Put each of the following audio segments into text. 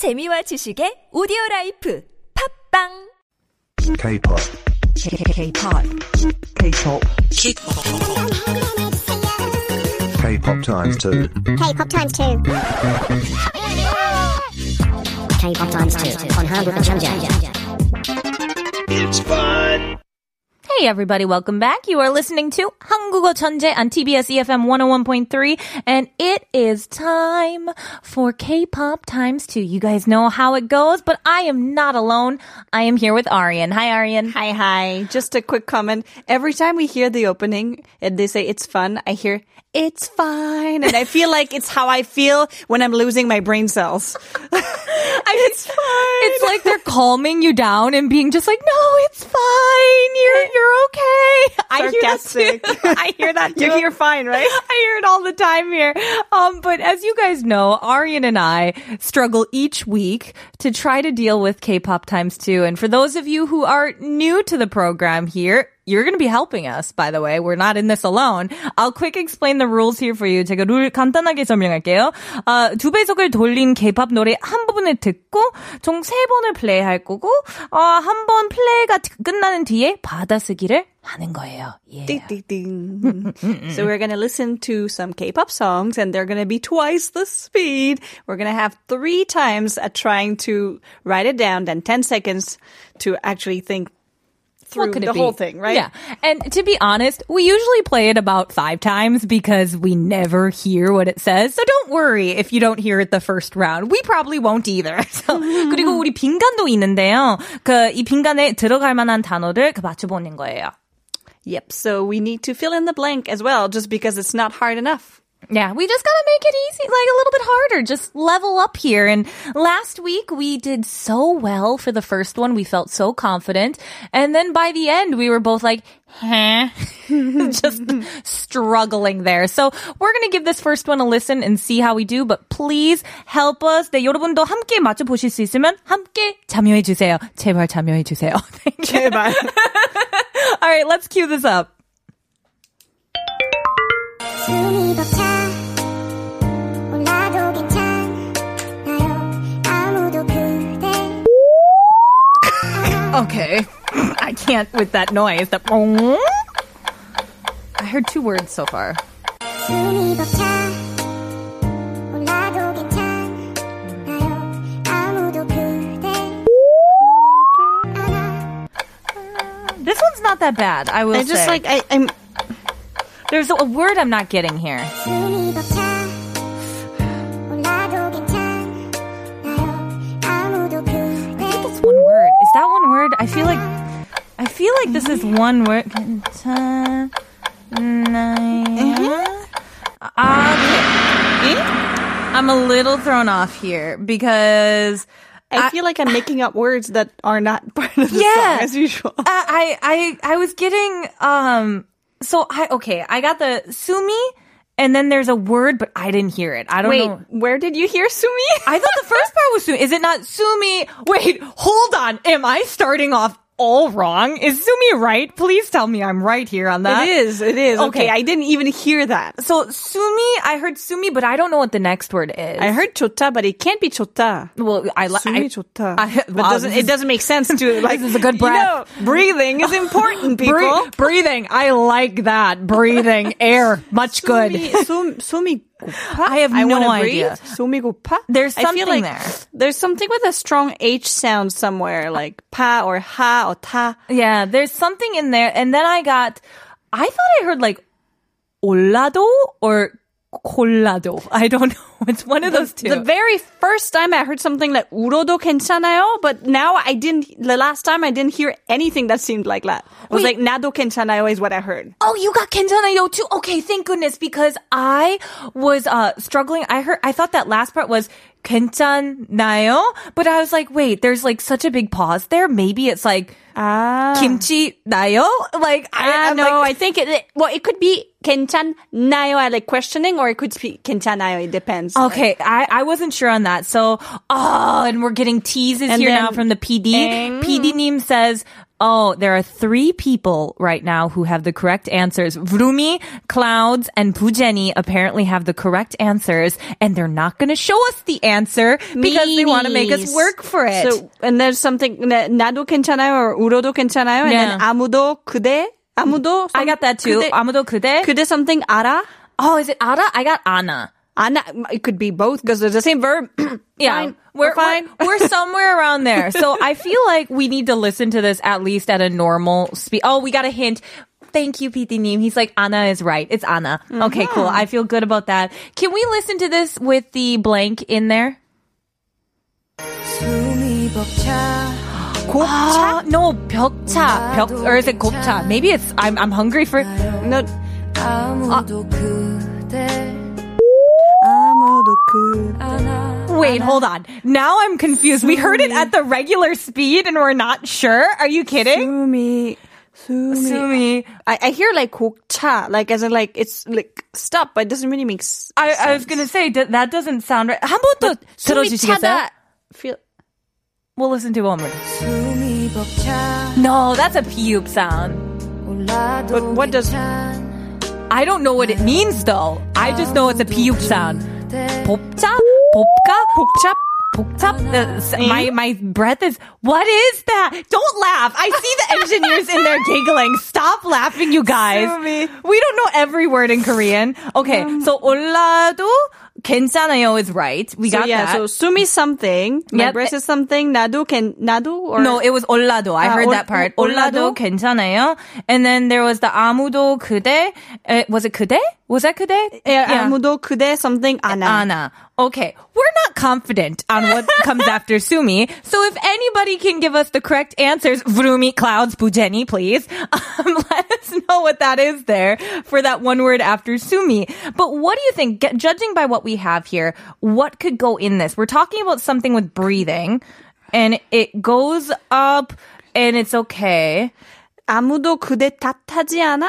재미와 지식의 오디오라이프 팝빵 K-POP K-POP K-POP times 2 K-POP times 2 K-POP times 2 on 한국어 천재 It's fun! Hey everybody, welcome back. You are listening to 한국어 천재 on TBS EFM 101.3 and it is time for K-pop times 2. You guys know how it goes, but I am not alone. I am here with Aryan. Hi Aryan. Hi, hi. Just a quick comment. Every time we hear the opening and they say it's fun, I hear it's fine. And I feel like it's how I feel when I'm losing my brain cells. It's fine. It's like they're calming you down and being just like, no, it's fine. You're okay. Sarcastic. I hear that too. You hear fine, right? I hear it all the time here. But as you guys know, Aryan and I struggle each week to try to deal with K-pop times too. And for those of you who are new to the program here, you're going to be helping us, by the way. We're not in this alone. I'll quick explain the rules here for you. 제가 룰 간단하게 설명할게요. 두 배속을 돌린 K-pop 노래 한 부분을 듣고 총 세 번을 플레이할 거고 한 번 플레이가 끝나는 뒤에 받아쓰기를 하는 거예요. Yeah. Ding, ding, ding. So we're going to listen to some K-pop songs and they're going to be twice the speed. We're going to have three times at trying to write it down, then 10 seconds to actually think through the whole thing, right? Yeah. And to be honest, we usually play it about 5 times because we never hear what it says. So don't worry if you don't hear it the first round. We probably won't either. So, 그리고 우리 빈간도 있는데요. 이 빈간에 들어갈 만한 단어를 맞춰보는 거예요. Yep. So we need to fill in the blank as well just because it's not hard enough. Yeah, we just gotta make it easy, like a little bit harder. Just level up here. And last week, we did so well for the first one. We felt so confident. And then by the end, we were both like, huh? Just struggling there. So we're gonna give this first one a listen and see how we do. But please help us. 네, 여러분도 함께 맞춰보실 수 있으면 함께 참여해주세요. 제발 참여해주세요. 제발. All right, let's cue this up. 눈이 벅차 올라도 괜찮아요 아무도 그댈 Okay, I can't with that noise. That I heard 2 words so far. 눈이 벅차 올라도 괜찮아요 아무도 그댈 This one's not that bad, I will say. I'm There's a word I'm not getting here. I think it's 1 word. Is that 1 word? I feel like this is 1 word. I'm a little thrown off here because I feel like I'm making up words that are not part of the song as usual. I was getting I got the sumi, and then there's a word, but I didn't hear it. I don't know. Where did you hear sumi? I thought the first part was sumi. Is it not sumi? Wait, hold on. Am I starting off all wrong? Is sumi right? Please tell me I'm right here on that. It is. Okay, I didn't even hear that. So sumi, I heard sumi, but I don't know what the next word is. I heard chota, but it can't be chota. Well, sumi chota. It doesn't make sense to like. This is a good breath. You know, breathing is important, people. Breathing. I like that. Breathing air. Much good. Sumi. I have no idea. 소미고파? There's something like there. There's something with a strong H sound somewhere, like pa or ha or ta. Yeah, there's something in there. And then I thought I heard like 올라도 or 콜라도. I don't know. It's one of those two. The very first time I heard something like 울어도 괜찮아요, but now the last time I didn't hear anything that seemed like that. It was like 나도 괜찮아요 is what I heard. Oh, you got 괜찮아요 too? Okay, thank goodness, because I was struggling. I thought that last part was 괜찮나요? But I was like, wait, there's like such a big pause there. Maybe it's like kimchi 나요? Like I know. Like, I think it could be 괜찮나요? I like questioning, or it could be 괜찮아요. It depends. Okay, I wasn't sure on that. So and we're getting teases here now from the PD. PD-님 says Oh, there are three people right now who have the correct answers. Vroomi, Clouds, and Bujeni apparently have the correct answers, and they're not going to show us the answer because they want to make us work for it. So, and there's something, 나도 괜찮아요, or 울어도 괜찮아요, and then 아무도 그대, 아무도. I got that too. 아무도 그대. 그대 something, 알아? Oh, is it 알아? I got Anna. Anna, it could be both because they're the same verb. Yeah, fine. We're fine. We're somewhere around there. So I feel like we need to listen to this at least at a normal speed. Oh, we got a hint. Thank you, PD님. He's like, Anna is right. It's Anna. Mm-hmm. Okay, cool. I feel good about that. Can we listen to this with the blank in there? 곱차? No, 벽차. Or is it 곱차? Maybe it's, I'm hungry for... No. Wait, hold on. Now I'm confused. We heard it at the regular speed and we're not sure. Are you kidding? Sumi. I hear like 곡차, like as in like it's like stop, but it doesn't really make sense. I was gonna say that doesn't sound right. 한 번 더 들어주시겠어요? We'll listen to it one more. No, that's a pube sound. But what does? I don't know what it means though. I just know it's a pube sound. 볶차? 볶아? 볶찹? 볶찹? My breath is... What is that? Don't laugh. I see the engineers in there giggling. Stop laughing, you guys. We don't know every word in Korean. Okay, so 올라도 괜찮아요 is right. We got that. So sumi something. My breath is something. 나도? Or... No, it was 올라도. I heard that part. 올라도 괜찮아요. And then there was the 아무도 그대. Was it 그대? Was that 그대? Yeah. 아무도 그대 something Anna. Okay. We're not confident on what comes after Sumi. So if anybody can give us the correct answers, Vroomi, Clouds, Bujeni, please. Let us know what that is there for that one word after Sumi. But what do you think? Judging by what we have here, what could go in this? We're talking about something with breathing and it goes up and it's okay. 아무도 그대 탓하지 않아?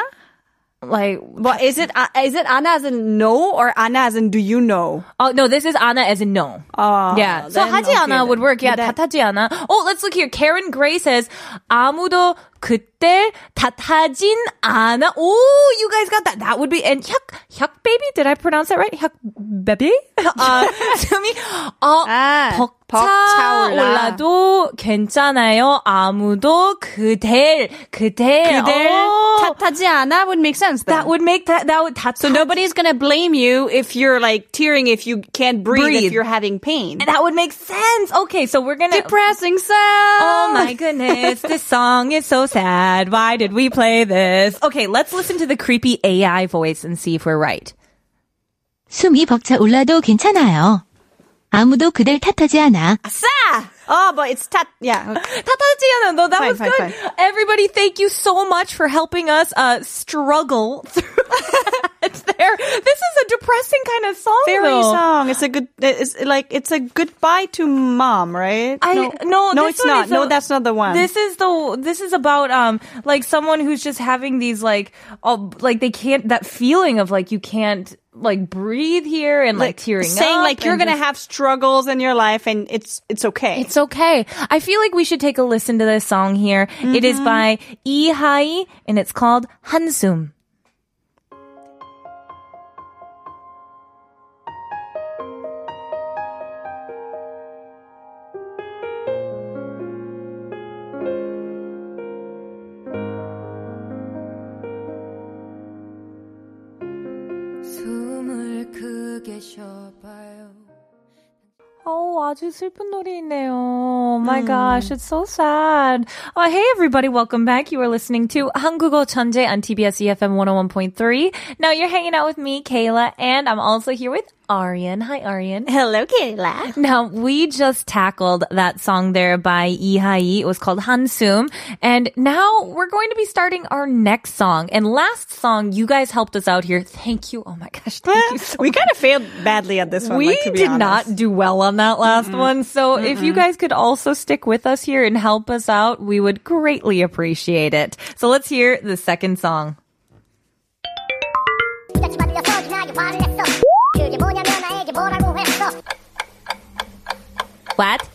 Like, what is it Anna as in no or Anna as in do you know? Oh, no, this is Anna as in no. Yeah. So 하지 okay, 않아 would work. Yeah, 탓하지 않아. Oh, let's look here. Karen Gray says, 아무도 그때 탓하진 않아. Oh, you guys got that. That would be, and 혁 baby? Did I pronounce that right? 혁 baby? To me, 벅차올라도 괜찮아요. 아무도 그댈 탓하지 않아 would make sense. Then. That would. So nobody's gonna blame you if you're like tearing, if you can't breathe, if you're having pain. And that would make sense. Okay, so we're gonna depressing sound. Oh my goodness, this song is so sad. Why did we play this? Okay, let's listen to the creepy AI voice and see if we're right. 숨이 벅차올라도 괜찮아요. 아무도 그댈 탓하지 않아. 아싸! Oh, but it's tat. Yeah. 탓하지 않아. No, that fine, was fine, good. Fine. Everybody, thank you so much for helping us struggle through It's there. This is a depressing kind of song. Fairy song. It's a good. It's a goodbye to mom, right? No, it's not. No, that's not the one. This is about like someone who's just having these like they can't, that feeling of like you can't like breathe here and like tearing saying, up. Saying like you're gonna have struggles in your life and it's okay. It's okay. I feel like we should take a listen to this song here. Mm-hmm. It is by Ei Hai and it's called Hansum. Oh, 아주 슬픈 노래이네요. My gosh, it's so sad. Hey, everybody, welcome back. You are listening to 한국어 천재 on TBS EFM 101.3. Now you're hanging out with me, Kayla, and I'm also here with Aryan. Hi, Aryan. Hello, Kayla. Now, we just tackled that song there by Ei Hai. It was called Hansum. And now we're going to be starting our next song. And last song, you guys helped us out here. Thank you. Oh, my gosh. Thank you so much. We kind of failed badly at this one. We like, to be did honest. Not do well on that last one. So if you guys could also stick with us here and help us out, we would greatly appreciate it. So let's hear the second song. What?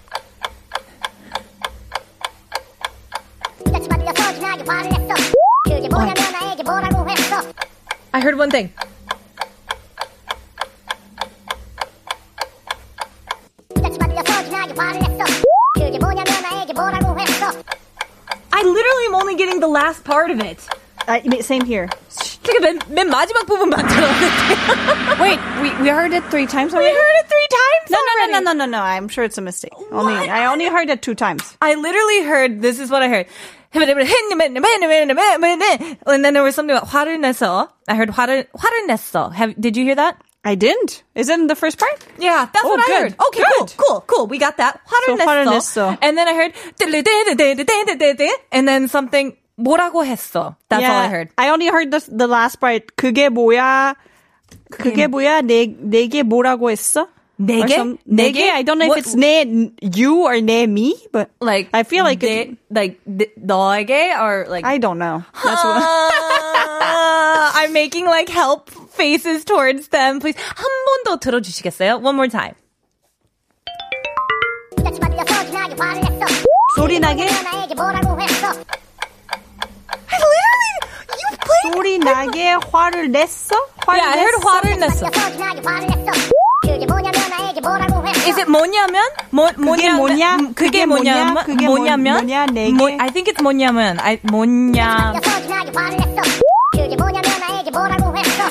화를 냈어. 그게 뭐냐면 나에게 뭐라고 했어. I heard one thing. 같이 만들어서 진하게 화를 냈어. 그게 뭐냐면 나에게 뭐라고 했어. I literally am only getting the last part of it. Same here. 맨 마지막 부분만 들었는데. Wait, we heard it three times already? We heard it three times already? No. I'm sure it's a mistake. I only heard it two times. I literally heard, this is what I heard. And then there was something about 화를 내서. I heard 화를 냈어. Did you hear that? I didn't. Is that in the first part? Yeah, that's what I heard. Okay, cool. We got that. 화를 냈어. And then I heard, and then something. 뭐라고 했어? That's all I heard. I only heard the last part. 그게 뭐야? 그게 뭐야? 내게 뭐라고 했어? 내게? I don't know if it's 내 you or 내 me, but like I feel like 너에게 or like I don't know. That's what I'm making like help faces towards them. Please 한 번 더 들어주시겠어요? One more time. 소리나게 뭐라고 했어? 소리 나게 화를 냈어? Yeah, I heard 화를 냈어. 그게 뭐냐면 나에게 뭐라고 했어? Is it 뭐냐면? 그게 뭐냐면? 내게. I think it's 뭐냐면. 그게 뭐냐면 나에게 뭐라고 했어?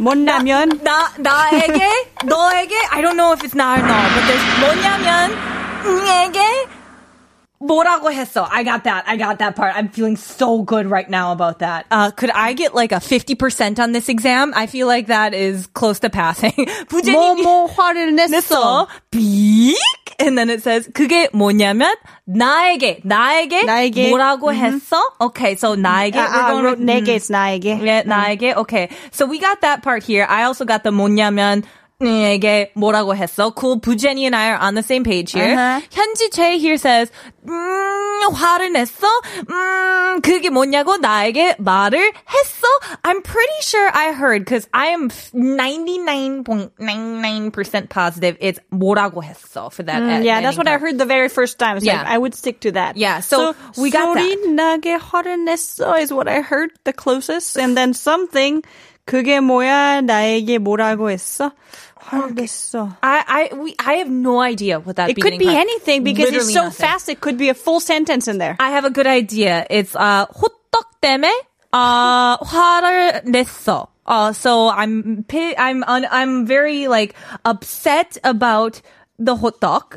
뭐냐면? 나에게? 너에게? I don't know if it's 나 or 너, but there's 뭐냐면 내게? 뭐라고 했어? I got that part. I'm feeling so good right now about that. Could I get like a 50% on this exam? I feel like that is close to passing. 뭐뭐 화를 냈어. Big. And then it says 그게 뭐냐면 나에게 뭐라고 했어? Okay, so 나에게. We're going with 내게. It's 나에게. Yeah, 나에게. Okay, so we got that part here. I also got the 뭐냐면. 내게 뭐라고 했어? Cool, Jenny and I are on the same page here. Uh-huh. 현지 Che here says, 화를 냈어? 그게 뭐냐고 나에게 말을 했어? I'm pretty sure I heard, because I am 99.99% positive it's 뭐라고 했어 for that. Yeah, that's what part. I heard the very first time. So yeah. I would stick to that. Yeah, so we got that. 소리 나게 화를 냈어 is what I heard the closest. And then something... 그게 뭐야? 나에게 뭐라고 했어? 알겠어. I have no idea what that. It could be anything because it's so fast. It could be a full sentence in there. I have a good idea. It's 호떡 때문에 화를 냈어. So I'm very like upset about the 호떡.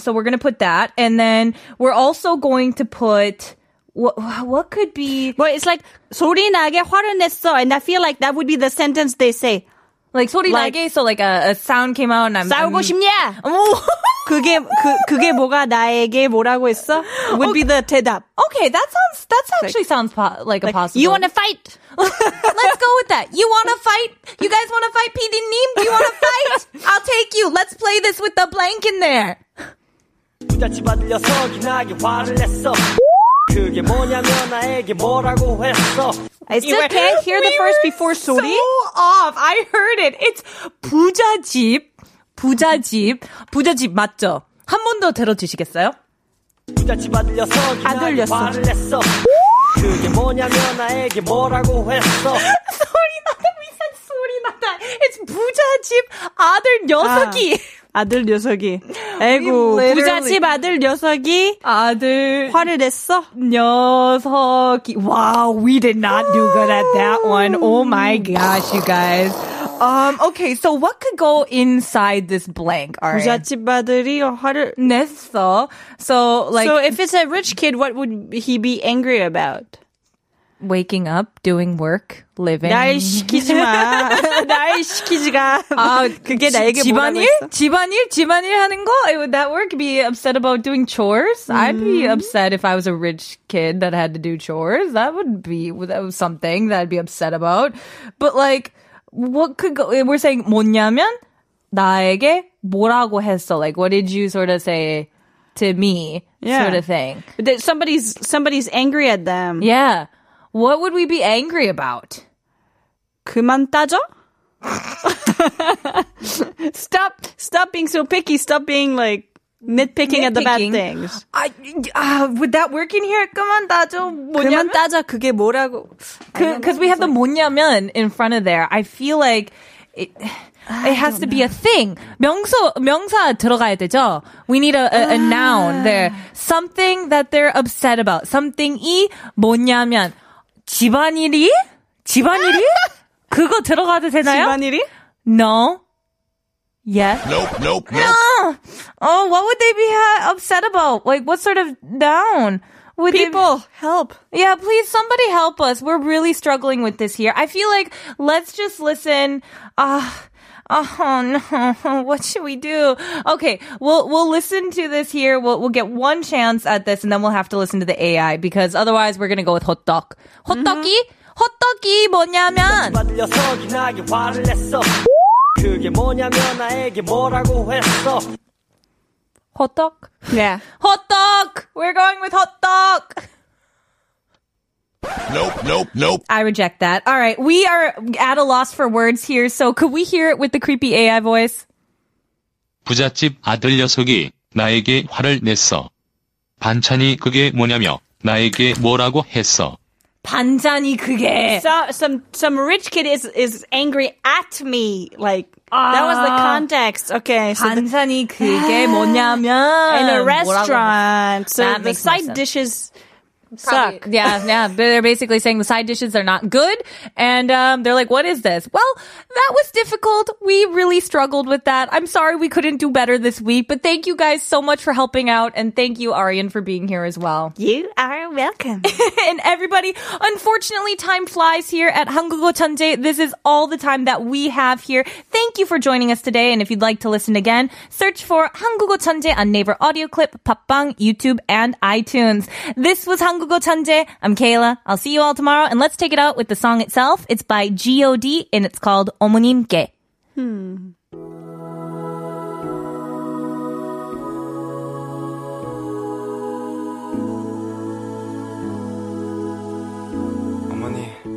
So we're gonna put that, and then we're also going to put. What could be? Well, it's like 소리 나게 화를 냈어, and I feel like that would be the sentence they say. Like 소리 나게, so like a sound came out, and I'm 싸우고 싶냐? 그게 뭐가 나에게 뭐라고 했어? Would be the 대답. Okay, that actually sounds like a possible. You want to fight? Let's go with that. You want to fight? You guys want to fight? PD Neem, do you want to fight? I'll take you. Let's play this with the blank in there. 부잣집 받으려서 기나게 화를 냈어. 그게 뭐냐면 나에게 뭐라고 했어. I still can't hear the first before 소리. So off. I heard it. It's 부잣집 맞죠? 한 번 더 들어주시겠어요? 부잣집 안 들렸어. 말을 했어. 그게 뭐냐면 나에게 뭐라고 했어. 소리 나다. It's 부잣집 아들 녀석이. 아들 녀석이. 아이고, 부잣집 아들 녀석이. 화를 냈어? 녀석이. Wow, we did not do good at that one. Oh my gosh, you guys. Okay, so what could go inside this blank? All right. 부잣집 아들이 화를 냈어. So if it's a rich kid, what would he be angry about? Waking up, doing work, living. 날 시키지 마. 날 시키지 가. 그게 나에게 뭐라고 했어? 집안일 하는 거? Would that work? Be upset about doing chores? I'd be upset if I was a rich kid that had to do chores. That was something that I'd be upset about. But like, what could go? We're saying 뭐냐면 나에게 뭐라고 했어? Like, what did you sort of say to me? Yeah. Sort of thing. That somebody's angry at them. Yeah. What would we be angry about? 그만 따져? Stop being so picky. Stop being like nitpicking at the bad things. Would that work in here? 그만 따져. 뭐냐면? 그만 따져. 그게 뭐라고? Because we have the 뭐냐면 in front of there. I feel like it has to be a thing. 명사 들어가야 되죠. We need a noun there. Something that they're upset about. Something이 뭐냐면 집안일이? 집안일이? 그거 들어가도 되나요? 집안일이? No. Yeah. Nope. No. Oh, what would they be upset about? Like, what sort of noun? People, help. Yeah, please, somebody help us. We're really struggling with this here. I feel like, let's just listen. Oh no, what should we do? Okay, we'll listen to this here. We'll get one chance at this, and then we'll have to listen to the AI, because otherwise we're going to go with hotdog. Hotdog이? Hotdog이 뭐냐면... 그게 뭐냐면 나에게 뭐라고 했어. 호떡? Yeah. 호떡! We're going with 호떡! Nope. I reject that. All right, we are at a loss for words here, so could we hear it with the creepy AI voice? 부잣집 아들 녀석이 나에게 화를 냈어. 반찬이 그게 뭐냐며 나에게 뭐라고 했어. 반찬이 그게. Some rich kid is angry at me. Like, that was the context. Okay. So 반찬이 그게 뭐냐면. In a restaurant. So the side dishes suck. Yeah. They're basically saying the side dishes are not good. And they're like, what is this? Well, that was difficult. We really struggled with that. I'm sorry we couldn't do better this week. But thank you guys so much for helping out. And thank you, Aryan, for being here as well. You are welcome. And everybody, unfortunately, time flies here at 한국어 천재. This is all the time that we have here. Thank you for joining us today. And if you'd like to listen again, search for 한국어 천재 on Naver Audio Clip, 팟빵, YouTube, and iTunes. This was 한국어 천재. I'm Kayla. I'll see you all tomorrow. And let's take it out with the song itself. It's by G.O.D. and it's called 어머님께. 어머니.